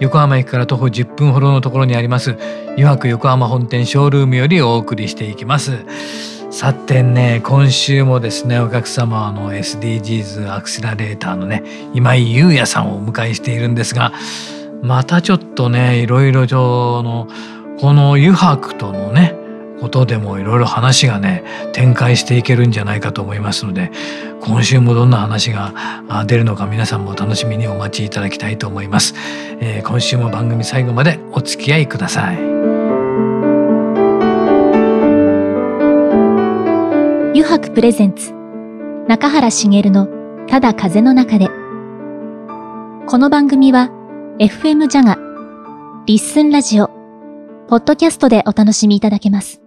横浜駅から徒歩10分ほどのところにありますyuhaku横浜本店ショールームよりお送りしていきます。さてね、今週もですね、お客様の SDGs アクセラレーターのね、今井裕也さんをお迎えしているんですが、またちょっとね、いろいろこのyuhakuとのねことでもいろいろ話がね展開していけるんじゃないかと思いますので、今週もどんな話が出るのか皆さんも楽しみにお待ちいただきたいと思います。今週も番組最後までお付き合いください。yuhakuプレゼンツ中原茂のただ風の中で。この番組は FM ジャガ、リッスンラジオ、ポッドキャストでお楽しみいただけます。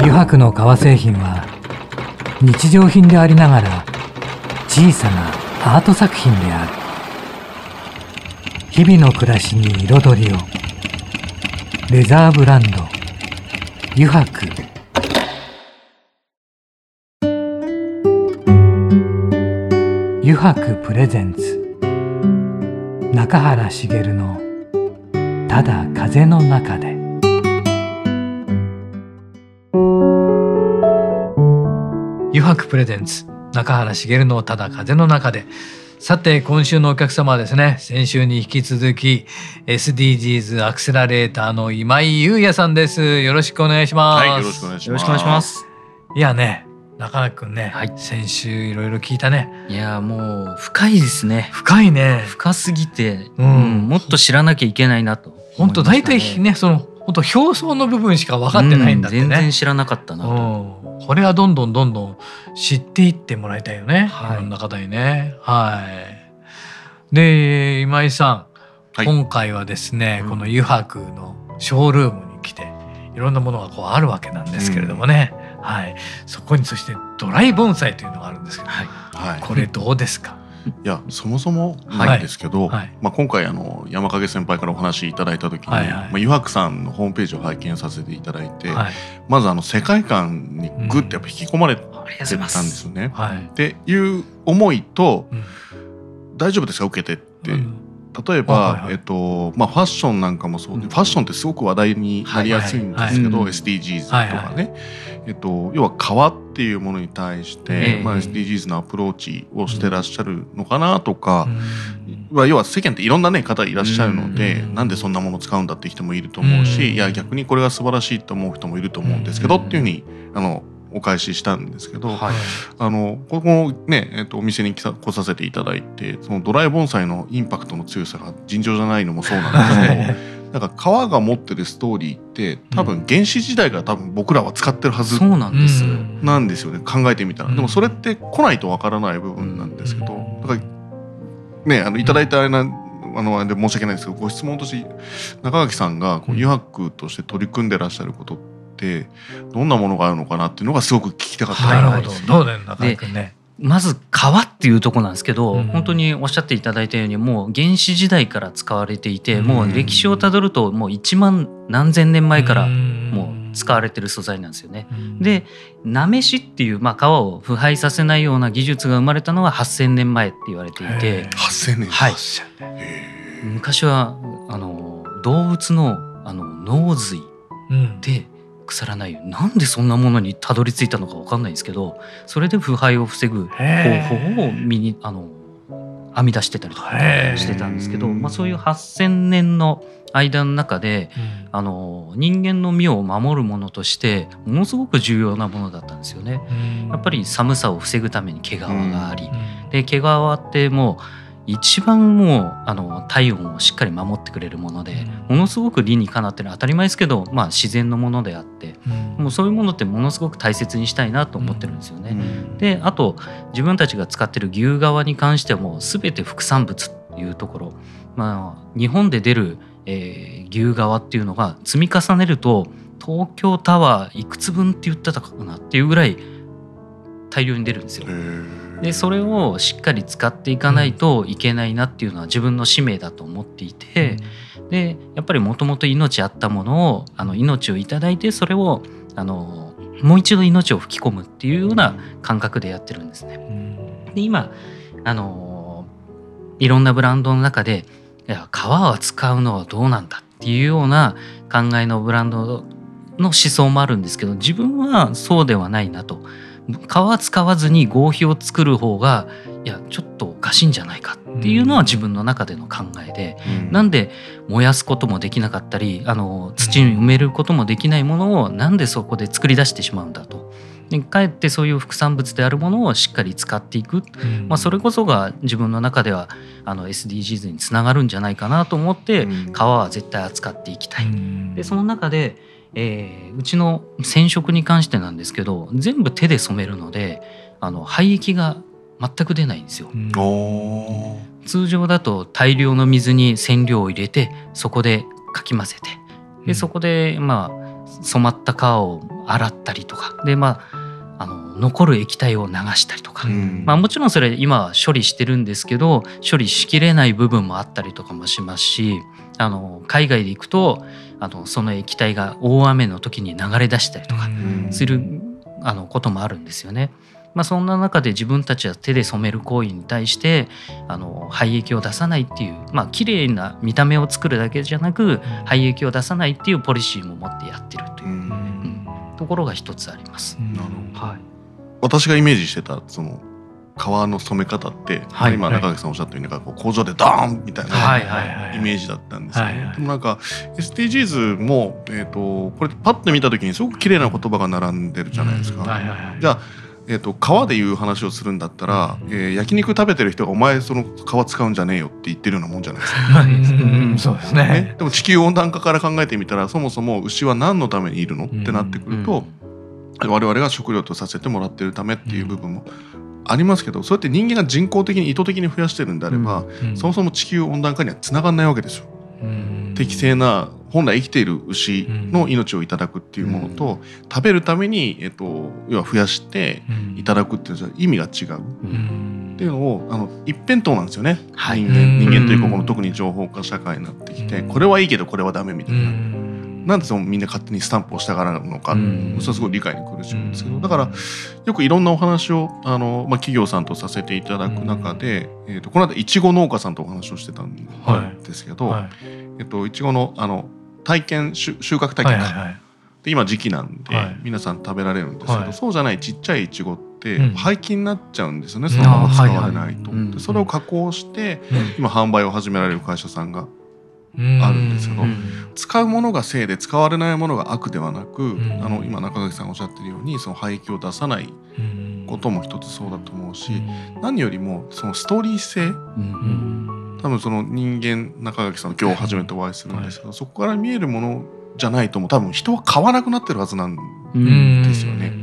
yuhakuの革製品は日常品でありながら小さなアート作品である。日々の暮らしに彩りを。レザーブランドyuhaku。yuhakuプレゼンツ中原茂のただ風の中で。yuhakuプレゼンツ中原茂のただ風の中で。さて今週のお客様はですね、先週に引き続き SDGs アクセラレーターの今井裕也さんです。よろしくお願いします。はい、よろしくお願いします。よろしくお願いします。いやね、中原くんね、はい、先週いろいろ聞いたね。いや、もう深いですね。深いね。深すぎて、もっと知らなきゃいけないなと、ね。本当だいたいね、その本当表層の部分しか分かってないんだってね。全然知らなかったなと。これはどんどん知っていってもらいたいよね。はい、いろんな方にね。はい。で、今井さん、はい、今回はですね、このyuhakuのショールームに来て、いろんなものがこうあるわけなんですけれどもね。はい、そこにそしてドライ盆栽というのがあるんですけど、はい、これどうですか？いや、そもそもないんですけど、はい、今回山影先輩からお話いただいた時に、yuhakuさんのホームページを拝見させていただいて、はい、まず世界観にグッとやっぱ引き込まれてたんですよね。っていう思いと、大丈夫ですか受けてって。例えばファッションなんかもそうで、ファッションってすごく話題になりやすいんですけど、 SDGs とかね、要は革っていうものに対して SDGs のアプローチをしてらっしゃるのかなとか、要は世間っていろんなね方いらっしゃるので、なんでそんなもの使うんだって人もいると思うし、いや逆にこれが素晴らしいと思う人もいると思うんですけどっていうふうにお返ししたんですけど、はい、ここね、お店に来させていただいて、そのドライ盆栽のインパクトの強さが尋常じゃないのもそうなんですけどなんか川が持ってるストーリーって多分原始時代から多分僕らは使ってるはずなんですよね、考えてみたら。でもそれって来ないとわからない部分なんですけど、だからね、いただいたあれなんで申し訳ないんですけど、ご質問として中垣さんがyuhakuとして取り組んでらっしゃることってどんなものがあるのかなっていうのがすごく聞きたかった。まず革っていうとこなんですけど、本当におっしゃっていただいたように、もう原始時代から使われていて、もう歴史をたどるともう1万何千年前からもう使われてる素材なんですよね。で、なめしっていう、革を腐敗させないような技術が生まれたのは 8,000 年前って言われていて、昔は動物の脳髄で腐らないように、なんでそんなものにたどり着いたのか分かんないんですけど、それで腐敗を防ぐ方法を編み出してたりとかしてたんですけど、そういう 8,000 年の間の中で、人間の身を守るものとしてものすごく重要なものだったんですよね。やっぱり寒さを防ぐために毛皮があり、で毛皮ってもう一番もう体温をしっかり守ってくれるもので、ものすごく理にかなってるのは当たり前ですけど、まあ、自然のものであって、もうそういうものってものすごく大切にしたいなと思ってるんですよね。であと自分たちが使ってる牛革に関してはもう全て副産物というところ、まあ、日本で出る、牛革っていうのが積み重ねると東京タワーいくつ分って言ったかなっていうぐらい大量に出るんですよ。でそれをしっかり使っていかないといけないなっていうのは自分の使命だと思っていて、でやっぱりもともと命あったものを命をいただいて、それをもう一度命を吹き込むっていうような感覚でやってるんですね。で今いろんなブランドの中でいや革を使うのはどうなんだっていうような考えのブランドの思想もあるんですけど、自分はそうではないなと。革使わずに合皮を作る方がいやちょっとおかしいんじゃないかっていうのは自分の中での考えで、なんで燃やすこともできなかったり土に埋めることもできないものをなんでそこで作り出してしまうんだと。でかえってそういう副産物であるものをしっかり使っていく、まあ、それこそが自分の中ではSDGs につながるんじゃないかなと思って、革は絶対扱っていきたい。でその中でうちの染色に関してなんですけど、全部手で染めるので廃液が全く出ないんですよ。通常だと大量の水に染料を入れてそこでかき混ぜて、でそこで、まあ、染まった革を洗ったりとかで、まあ、残る液体を流したりとか、まあ、もちろんそれ今は処理してるんですけど処理しきれない部分もあったりとかもしますし、海外で行くとその液体が大雨の時に流れ出したりとかすることもあるんですよね。まあ、そんな中で自分たちは手で染める行為に対して廃液を出さないっていう、まあ綺麗な見た目を作るだけじゃなく廃液を出さないっていうポリシーも持ってやってるという、ところが一つあります。はい、私がイメージしてたその革の染め方って、はい、今中垣さんおっしゃったようになんかこう工場でドーンみたいなイメージだったんですけど、でもなんか SDGs も、これパッと見た時にすごく綺麗な言葉が並んでるじゃないですか。じゃあ、革でいう話をするんだったら、焼肉食べてる人がお前その革使うんじゃねえよって言ってるようなもんじゃないですか。そうですね。でも地球温暖化から考えてみたらそもそも牛は何のためにいるのってなってくると、我々が食料とさせてもらってるためっていう部分もありますけど、そうやって人間が人工的に意図的に増やしてるんであれば、そもそも地球温暖化にはつながんないわけですよ。適正な本来生きている牛の命をいただくっていうものと、食べるために、要は増やしていただくっていうのは意味が違う、っていうのを一辺倒なんですよね、人間というこの特に情報化社会になってきて、これはいいけどこれはダメみたいな、なんでそのみんな勝手にスタンプをしたがらのか、それはすごい理解に苦しむんですけど、だからよくいろんなお話をまあ、企業さんとさせていただく中で、この間いちご農家さんとお話をしてたんですけど、いちごの体験収穫体験で今時期なんで、皆さん食べられるんですけど、そうじゃないちっちゃいいちごって廃棄になっちゃうんですよね、そのまま使われないと。でそれを加工して今販売を始められる会社さんがあるんですけど、使うものが正で使われないものが悪ではなく、今中垣さんがおっしゃってるようにその廃棄を出さないことも一つそうだと思うし、何よりもそのストーリー性、多分その人間中垣さん今日初めてお会いするんですけど、そこから見えるものじゃないとも多分人は買わなくなってるはずなんですよね。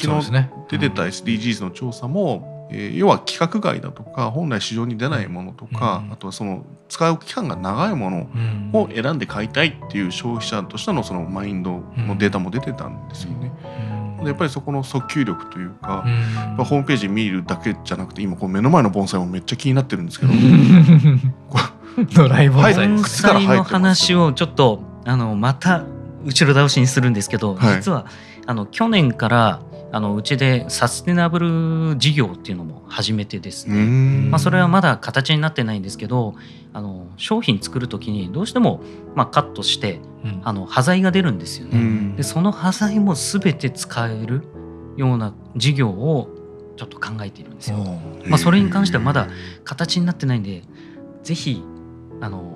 昨日出てた SDGs の調査も要は規格外だとか本来市場に出ないものとか、あとはその使う期間が長いものを選んで買いたいっていう消費者としてのそのマインドのデータも出てたんですよね。やっぱりそこの訴求力というか、ホームページ見るだけじゃなくて、今こう目の前の盆栽もめっちゃ気になってるんですけど、ドライ盆栽の話をちょっとまた後ろ倒しにするんですけど、実は去年からうちでサステナブル事業っていうのも始めてですね、まあ、それはまだ形になってないんですけど、商品作る時にどうしてもまあカットして端材が出るんですよね。でその端材も全て使えるような事業をちょっと考えているんですよ。まあ、それに関してはまだ形になってないんで、ぜひ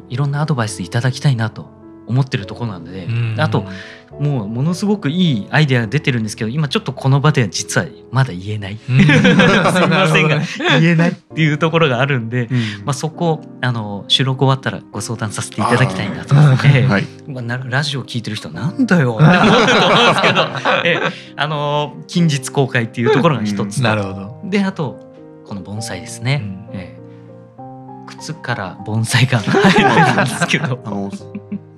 いろんなアドバイスいただきたいなと思ってるところなんで、うん、あともうものすごくいいアイデアが出てるんですけど、今ちょっとこの場では実はまだ言えない、うん、すいませんが言えないっていうところがあるんで、うん、まあ、そこ収録終わったらご相談させていただきたいなと思って、はい、まあ、ラジオ聞いてる人はなんだよって思ってると思うんですけど近日公開っていうところが一つ、うん、なるほど。で、あとこの盆栽ですね、うん、靴から盆栽が入るんですけど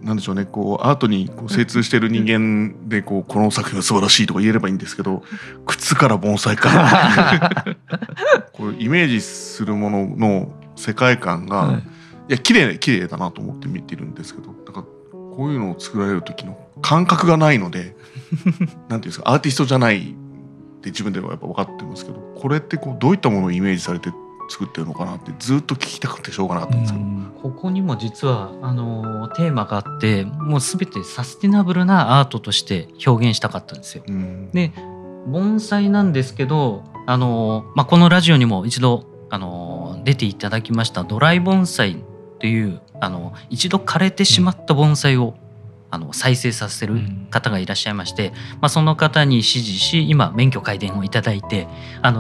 なんでしょうね、こうアートにこう精通してる人間で この作品は素晴らしいとか言えればいいんですけど、靴から盆栽からこれイメージするものの世界観が、はい、いや綺麗だなと思って見てるんですけど、なんかこういうのを作られる時の感覚がないのでなんていうんですか、アーティストじゃないって自分ではやっぱ分かってますけど、これってこうどういったものをイメージされて作ってるのかなってずっと聞きたくてしょうがなかったんですけど、ここにも実はテーマがあって、もう全てサステナブルなアートとして表現したかったんですよ。で、盆栽なんですけど、まあ、このラジオにも一度出ていただきましたドライ盆栽という一度枯れてしまった盆栽を再生させる方がいらっしゃいまして、まあ、その方に指示し、今免許改伝をいただいて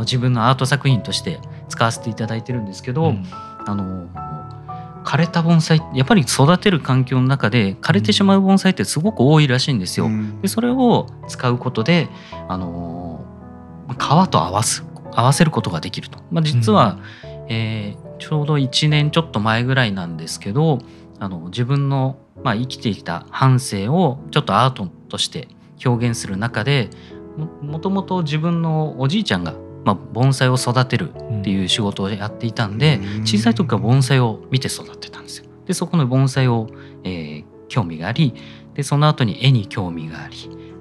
自分のアート作品として使わせていただいてるんですけど、うん、枯れた盆栽、やっぱり育てる環境の中で枯れてしまう盆栽ってすごく多いらしいんですよ、うん、でそれを使うことで皮と合わせることができると、まあ、実は、うん、ちょうど1年ちょっと前ぐらいなんですけど、自分の、まあ、生きてきた半生をちょっとアートとして表現する中で、 もともと自分のおじいちゃんが、まあ、盆栽を育てるっていう仕事をやっていたんで、うん、小さい時から盆栽を見て育ってたんですよ。でそこの盆栽を、興味があり、でその後に絵に興味があり、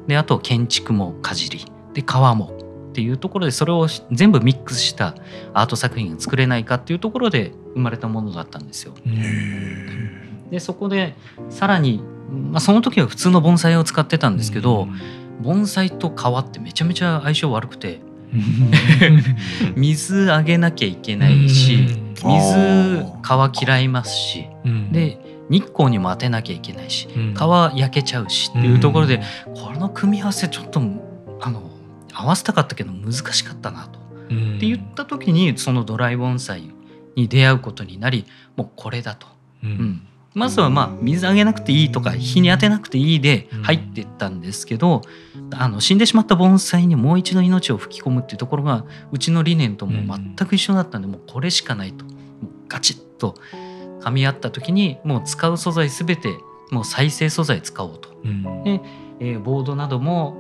であと建築もかじりで川もっていうところで、それを全部ミックスしたアート作品が作れないかっていうところで生まれたものだったんですよ。でそこでさらに、まあ、その時は普通の盆栽を使ってたんですけど、うん、盆栽と川ってめちゃめちゃ相性悪くて水あげなきゃいけないし、水川嫌いますし、で日光にも当てなきゃいけないし、川焼けちゃうしっていうところで、この組み合わせちょっと合わせたかったけど難しかったなとって言った時に、そのドライ盆栽に出会うことになり、もうこれだと、うん、まずはまあ水あげなくていいとか日に当てなくていいで入ってったんですけど、死んでしまった盆栽にもう一度命を吹き込むっていうところがうちの理念とも全く一緒だったんで、もうこれしかないと、ガチッと噛み合った時に、もう使う素材全てもう再生素材使おうと、うん、でボードなども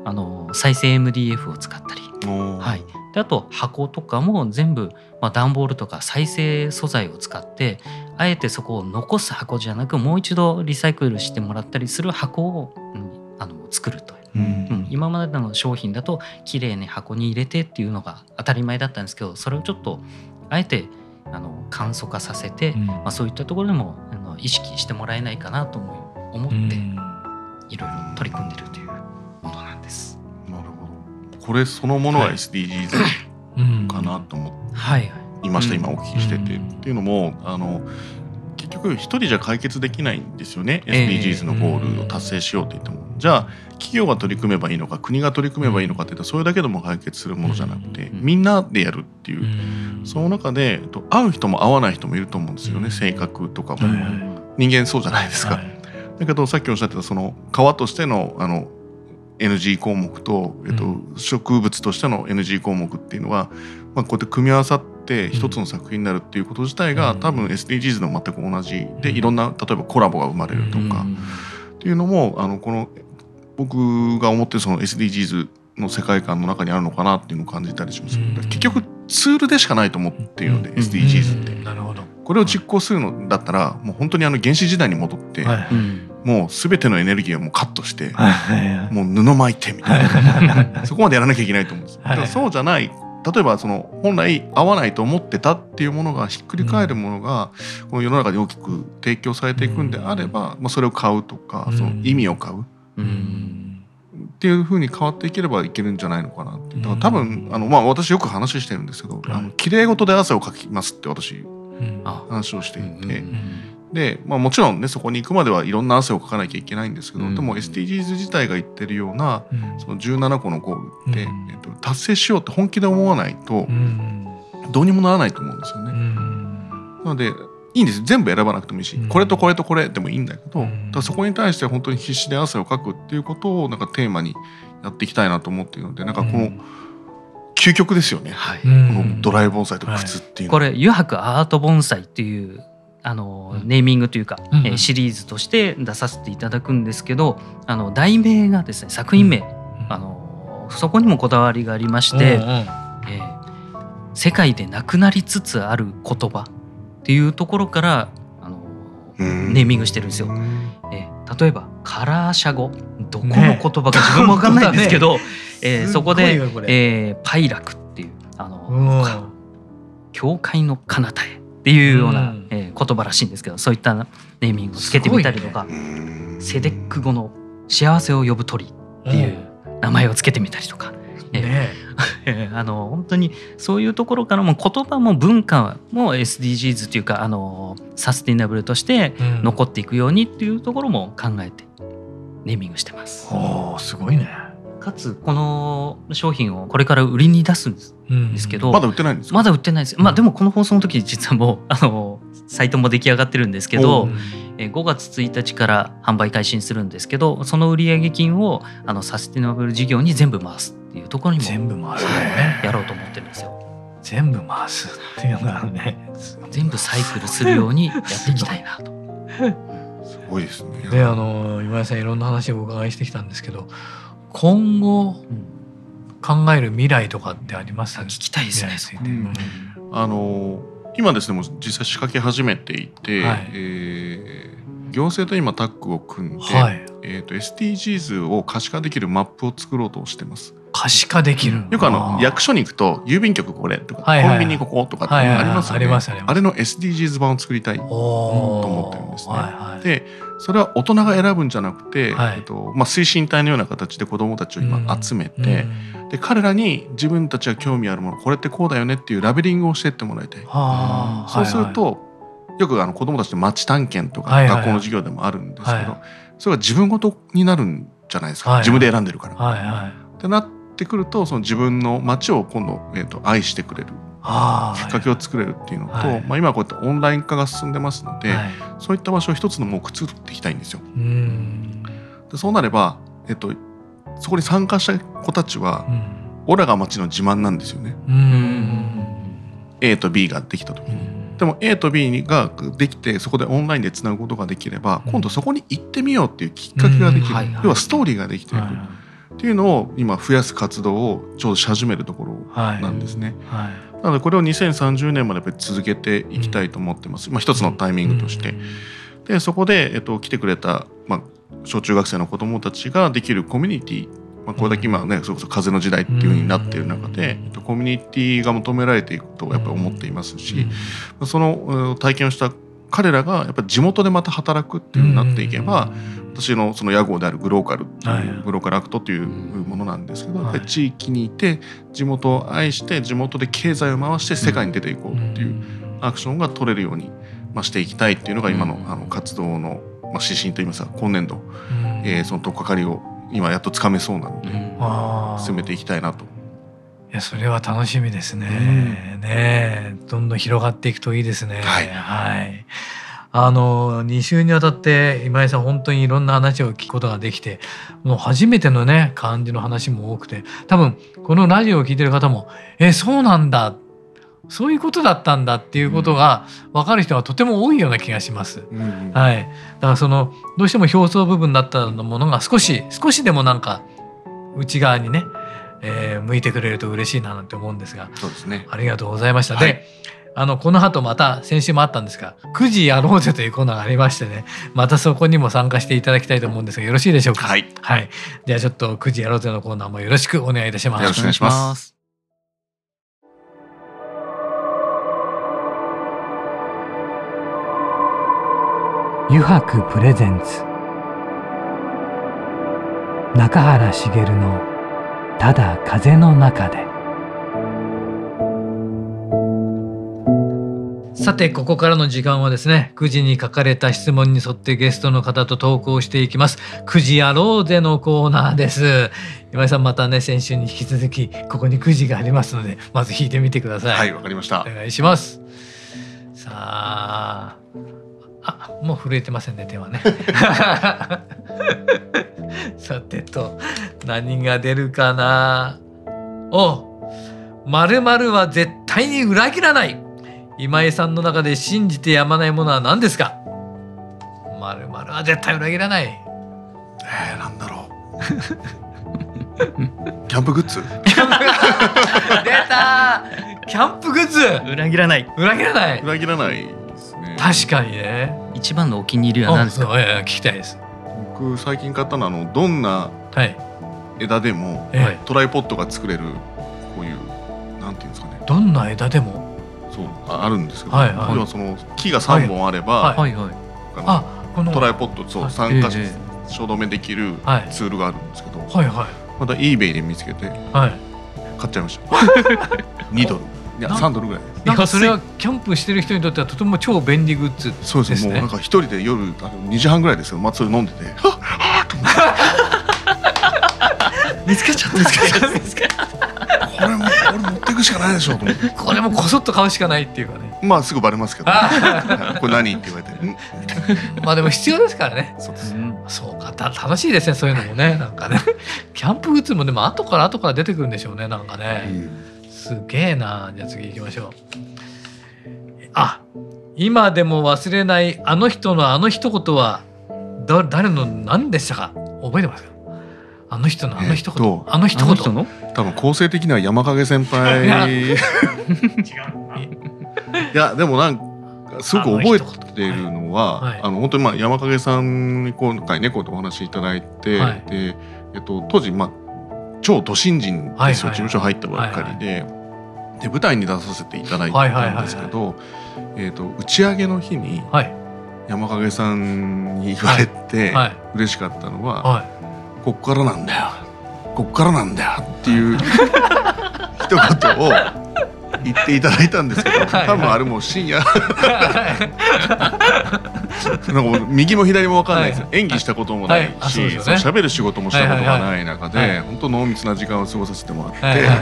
再生 MDF を使ったり、はい、であと箱とかも全部、まあ、段ボールとか再生素材を使って、あえてそこを残す箱じゃなくもう一度リサイクルしてもらったりする箱を、うん、作ると。うん、今までの商品だと綺麗に箱に入れてっていうのが当たり前だったんですけど、それをちょっとあえて簡素化させて、うん、まあ、そういったところでも意識してもらえないかなと思って、うん、いろいろ取り組んでるというものなんです。なるほど。これそのものは SDGs かなと思っていました、今お聞きしてて、うん、っていうのも結局一人じゃ解決できないんですよね、SDGs のゴールを達成しようって言っても、じゃあ企業が取り組めばいいのか国が取り組めばいいのかっていったら、それだけでも解決するものじゃなくて、みんなでやるっていう、その中で会う人も会わない人もいると思うんですよね、性格とかも、人間そうじゃないですか。だけどさっきおっしゃってたその川としてのNG 項目と、植物としての NG 項目っていうのは、まあ、こうやって組み合わさって一つの作品になるっていうこと自体が、多分 SDGs の全く同じで、いろんな例えばコラボが生まれるとかっていうのもこの僕が思ってるその SDGs の世界観の中にあるのかなっていうのを感じたりします。結局ツールでしかないと思っているので、 SDGs って、なるほど、これを実行するのだったら、もう本当に原始時代に戻って、はい、もう全てのエネルギーをもうカットして、はい、もう布巻いてみたいな、はい、そこまでやらなきゃいけないと思うんです、はい、だからそうじゃない、例えば本来合わないと思ってたっていうものがひっくり返るものが、この世の中で大きく提供されていくんであれば、まあ、それを買うとか、その意味を買う、うん、っていう風に変わっていければいけるんじゃないのかなって。だから多分まあ、私よく話してるんですけど、綺麗事で汗をかきますって私話をしていて、で、まあ、もちろんねそこに行くまではいろんな汗をかかなきゃいけないんですけど、うん、でも SDGs 自体が言ってるような、うん、その17個のゴールって、うん、達成しようって本気で思わないと、うん、どうにもならないと思うんですよね。うん、なのでいいんです、全部選ばなくてもいいし、これとこれとこれでもいいんだけど、うん、だそこに対して本当に必死で汗をかくっていうことをなんかテーマにやっていきたいなと思っているので、なんかこの、うん、究極ですよね、はい、うん、このドライ盆栽と靴っていうの、はい、これユハクアート盆栽っていううん、ネーミングというか、うん、シリーズとして出させていただくんですけど、題名がですね、作品名、うん、そこにもこだわりがありまして、うんうん、世界でなくなりつつある言葉っていうところからうん、ネーミングしてるんですよ。例えばカラーシャ語、どこの言葉か自分も分かんないんですけど、ねそこで、パイラクっていう教会の彼方へっていうような、言葉らしいんですけど、そういったネーミングをつけてみたりとか、ね、セデック語の幸せを呼ぶ鳥っていう名前をつけてみたりとか、ね、本当にそういうところからも言葉も文化も SDGs というかサスティナブルとして残っていくようにっていうところも考えてネーミングしてます。おー、すごいね。かつこの商品をこれから売りに出すんですけど、うん、まだ売ってないんですか？まだ売ってないです。まあ、でもこの放送の時実はもうサイトも出来上がってるんですけど、5月1日から販売開始するんですけど、その売上金をサスティナブル事業に全部回すっていうところにも全部回す、やろうと思ってるんですよ。全部回すっていうのがね、全部サイクルするようにやっていきたいなと。すごいですね。で今井さんいろんな話をお伺いしてきたんですけど、今後考える未来とかってありますか？聞きたいですね。今ですね、もう実際仕掛け始めていて、はい、行政と今タッグを組んで、はい、SDGs を可視化できるマップを作ろうとしてます。可視化できる、よく役所に行くと郵便局これとか、はいはいはい、コンビニこことかってありますよね。あれの SDGs 版を作りたいと思ってるんですね。はいはい、でそれは大人が選ぶんじゃなくて、はい、まあ、推進隊のような形で子どもたちを今集めて、で彼らに自分たちが興味あるもの、これってこうだよねっていうラベリングをしていってもらいたい。そうすると、はいはい、よく子どもたちの町探検とか学校の授業でもあるんですけど、はいはいはい、それが自分ごとになるんじゃないですか、はいはい、自分で選んでるから、はいはい、ってなってくると、その自分の町を今度、愛してくれるきっかけを作れるっていうのと、はい、まあ、今こうやってオンライン化が進んでますので、はい、そういった場所を一つのも作っていきたいんですよ。うんでそうなれば、そこに参加した子たちは、うん、オラが町の自慢なんですよね。うん A と B ができた時に、でも A と B ができてそこでオンラインでつなぐことができれば、今度そこに行ってみようっていうきっかけができる、はいはい、要はストーリーができていく、はいはい、っていうのを今増やす活動をちょうどし始めるところなんですね。はいはい、なのでこれを2030年まで続けていきたいと思ってます。まあ、一つのタイミングとして、うん、でそこで、来てくれた、まあ、小中学生の子どもたちができるコミュニティ、まあ、これだけ今ね、それこそ風の時代っていう風になっている中で、コミュニティが求められていくとやっぱり思っていますし、その体験をした彼らがやっぱり地元でまた働くっていう風になっていけば、私のその屋号であるグローカルっていう、はい、グローカルアクトというものなんですけど、やっぱり地域にいて地元を愛して地元で経済を回して世界に出ていこうっていうアクションが取れるようにしていきたいっていうのが今の活動の指針といいますか、今年度その取っかかりを今やっとつかめそうなので、進めていきたいなと。いや、それは楽しみです ね、どんどん広がっていくといいですね。はい、はい、2週にわたって今井さん本当にいろんな話を聞くことができて、もう初めてのね感じの話も多くて、多分このラジオを聞いてる方もそうなんだ、そういうことだったんだっていうことが分かる人がとても多いような気がします。うん、はい、だからどうしても表層部分だったものが少しでもなんか内側にね、向いてくれると嬉しいななんて思うんですが、そうですね、ありがとうございました。はい、でこの後また先週もあったんですが、9時やろうぜというコーナーがありましてね、またそこにも参加していただきたいと思うんですが、よろしいでしょうか？はい、はい、ではちょっと9時やろうぜのコーナーもよろしくお願いいたします。よろしくお願いします。ユハクプレゼンツ、中原茂のただ風の中で。さて、ここからの時間はですね、くじに書かれた質問に沿ってゲストの方と投稿していきますくじやろうぜのコーナーです。今井さん、またね、先週に引き続きここにくじがありますので、まず引いてみてください。はい、わかりました。お願いします。さあ、あ、もう震えてませんね、手はね。さてと、何が出るかな。お、〇〇は絶対に裏切らない。今井さんの中で信じてやまないものは何ですか？〇〇は絶対裏切らない。なんだろう。キャンプグッズ。出た。キャンプグッズ。裏切らない。裏切らない。裏切らないですね。確かにね。一番のお気に入りは何ですか？聞きたいです。僕最近買ったのはどんな枝でも、はい、トライポッドが作れるこういうなんていうんですかね。どんな枝でも。あるんですけど、要はその木が3本あればトライポッドを3か所止めできるツールがあるんですけど、また eBay で見つけて買っちゃいました。2ドルいや3ドルぐらい。なんかそれはキャンプしてる人にとってはとても超便利グッズですね。そうです。もうなんか一人で夜2時半ぐらいですよ、まあそれ飲んでて見つけちゃった見つけちゃったこれも俺持っていくしかないでしょと思って、これもこそっと買うしかないっていうかね。まあすぐバレますけど、これ何って言われてまあでも必要ですからね。そうか、楽しいですね、そういうのもね。なんかね、キャンプグッズもでも後から後から出てくるんでしょうね、なんかね。すげえな。じゃあ次行きましょう。あ、今でも忘れないあの人のあの一言は誰の何でしたか？覚えてますか？あの人のあの一言、あの一言、多分構成的には山影先輩。違う。いやでもなんかすごく覚えているのは、本当にまあ山影さんに今回ねこうやってお話いただいて、で当時まあ超都心人ですよ、事務所入ったばっかりで、で舞台に出させていただいたんですけど、打ち上げの日に山影さんに言われて嬉しかったのは。こっからなんだよ、こっからなんだよっていう一言を言っていただいたんですけど、多分あれもう深夜なんか右も左も分かんないです、演技したこともないし喋る仕事もしたことがない中で本当濃密な時間を過ごさせてもらって、こ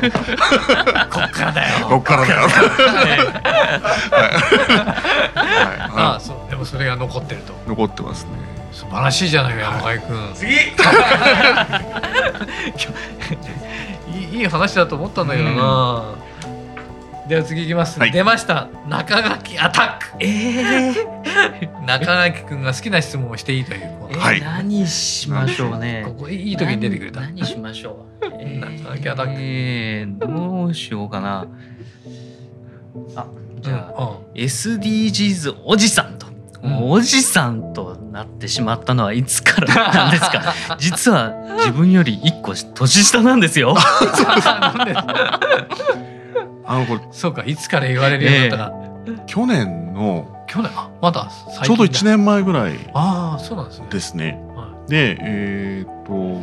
っからだよこっからだよ。ああ、そう、でもそれが残ってると。残ってますね。素晴らしいじゃないか、山海君。次。いい話だと思ったんだけどな。では次いきます。出ました。中垣アタック。中垣君が好きな質問をしていいという。何しましょうね。ここいい時に出てくれた。何しましょう。中垣アタック。どうしようかな。あ、じゃあ SDGs おじさんと。おじさんとなってしまったのはいつからなんですか？実は自分より1個年下なんですよ。これそうか、いつから言われるようになったら、去年のまだちょうど1年前ぐらいですね。で、オ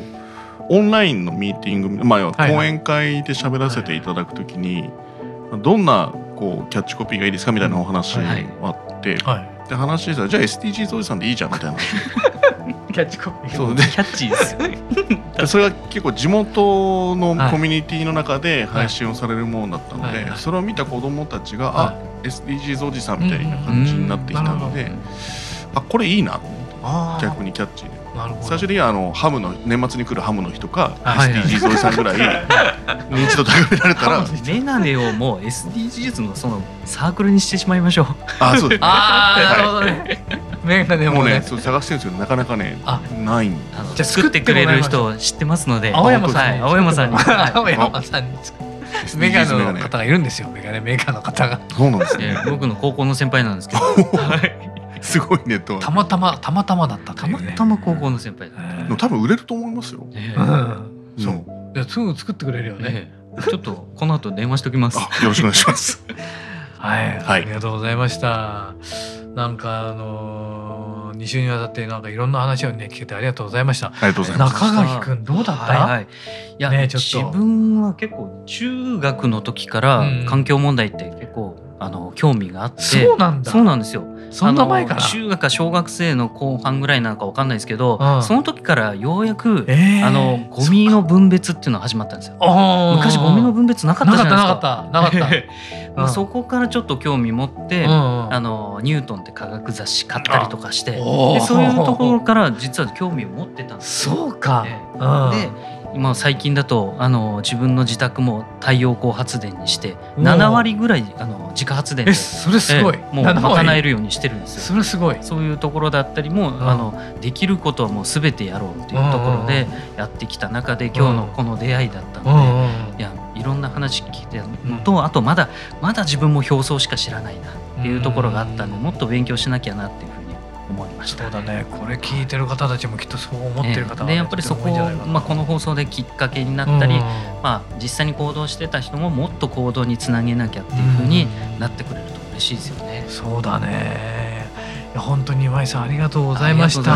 ンラインのミーティング、まあ講演会で喋らせていただくときにどんなこうキャッチコピーがいいですかみたいなお話があって。って話したら、じゃあ SDGs おじさんでいいじゃんみたいなキャッチコピー。そうで、キャッチーですよね。それは結構地元のコミュニティの中で配信をされるものだったので、それを見た子どもたちが、あ、SDGs おじさんみたいな感じになってきたので、あ、これいいなと思って、逆にキャッチーで。最初にハムの年末に来るハムの日とか SDGs おじさんぐらい認知度高められたら、メガネをもう SDGs のそのサークルにしてしまいましょう。あ、そうですね。ああ、なるほどね。メガネもね、探してるんですけどなかなかねないんで、じゃ作ってくれる人を知ってますので、青山さん、青山さんに、青山さんにメガネの方がいるんですよ。メガネメーカーの方が。そうなんですね。僕の高校の先輩なんですけど。すごいねと。たまたまだった。たまたま高校の先輩だった。多分売れると思いますよ。そう。じゃすぐ作ってくれるよね。ちょっとこの後電話しておきます。よろしくお願いします。はい。ありがとうございました。なんか2週にわたってなんかいろんな話をね聞けてありがとうございました。ありがとうございます。中垣君どうだった？はい。いやね、自分は結構中学の時から環境問題って結構。興味があって。そうなんだ。そうなんですよ。そんな前から中学か小学生の後半ぐらいなのか分かんないですけど、うん、その時からようやく、ゴミの分別っていうのが始まったんですよ。昔ゴミの分別なかったじゃないですか。なかったそこからちょっと興味持って、ニュートンって科学雑誌買ったりとかして、でそういうところから実は興味を持ってたんですよ。そうか。で今最近だと自分の自宅も太陽光発電にして7割ぐらい自家発電でそれすごいもう賄えるようにしてるんですよ。それすごい。そういうところだったりも、できることはもう全てやろうっていうところでやってきた中で、今日のこの出会いだったので、いろんな話聞いてるのと、あとまだ自分も表層しか知らないなっていうところがあったんで、もっと勉強しなきゃなっていうふうに思いました。そうだね。これ聞いてる方たちもきっとそう思ってる方は、ね、でやっぱりそこを、この放送できっかけになったり、実際に行動してた人ももっと行動につなげなきゃっていう風になってくれると嬉しいですよね。そうだね。本当に今井さんありがとうございました。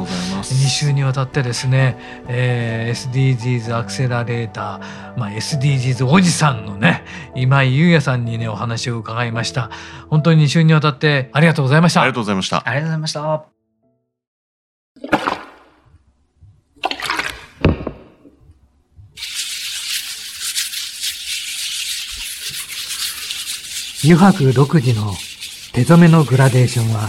2週にわたってですね、SDGs アクセラレーター、SDGs おじさんのね今井裕也さんにねお話を伺いました。本当に2週にわたってありがとうございました。ありがとうございました。ありがとうございました。ユハク独自の手染めのグラデーションは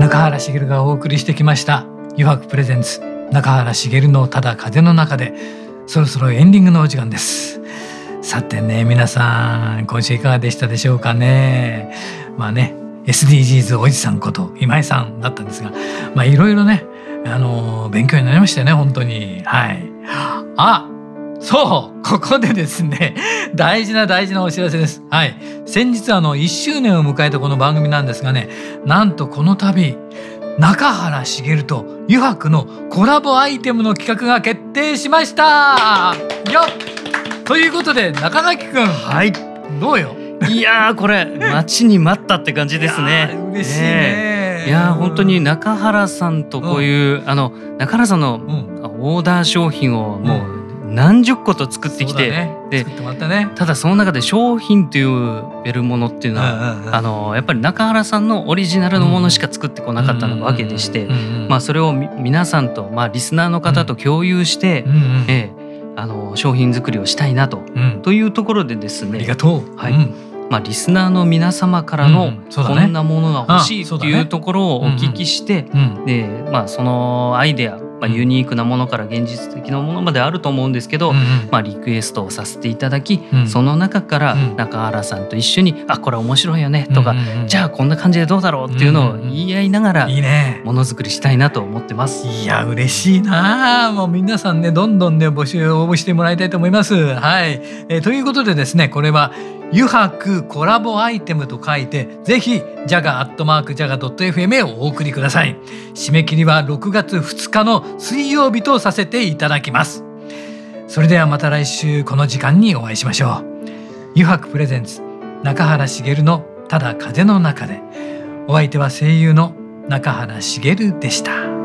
中原茂がお送りしてきましたユハクプレゼンツ中原茂のただ風の中で、そろそろエンディングのお時間です。さてね、皆さん今週いかがでしたでしょうかね。SDGs おじさんこと今井さんだったんですが、いろいろね勉強になりましたよね、本当に。そう、ここでですね、大事なお知らせです。先日1周年を迎えたこの番組なんですがね、なんとこの度、中原茂とユハクのコラボアイテムの企画が決定しましたよっということで、中垣くん、どうよ。いやー、これ、待ちに待ったって感じですね。嬉しいね。いやー、本当に中原さんとこういう、中原さんのオーダー商品をもう、何十個と作ってきて、ただその中で商品という得るものっていうのはやっぱり中原さんのオリジナルのものしか作ってこなかったわけでして、それを皆さんとリスナーの方と共有して商品作りをしたいなというところでですね、ありがとう。リスナーの皆様からのこんなものが欲しいというところをお聞きして、そのアイデアユニークなものから現実的なものまであると思うんですけど、リクエストをさせていただき、その中から中原さんと一緒に「あ、これ面白いよね」とか「じゃあこんな感じでどうだろう」っていうのを言い合いながらものづくりしたいなと思ってます。いや嬉しいな。もう皆さんねどんどんね応募してもらいたいと思います。ということでですね、これはユハクコラボアイテムと書いて、ぜひ jaga@jaga.fm へお送りください。締め切りは6月2日の水曜日とさせていただきます。それではまた来週この時間にお会いしましょう。ユハクプレゼンツ中原茂のただ風の中で、お相手は声優の中原茂でした。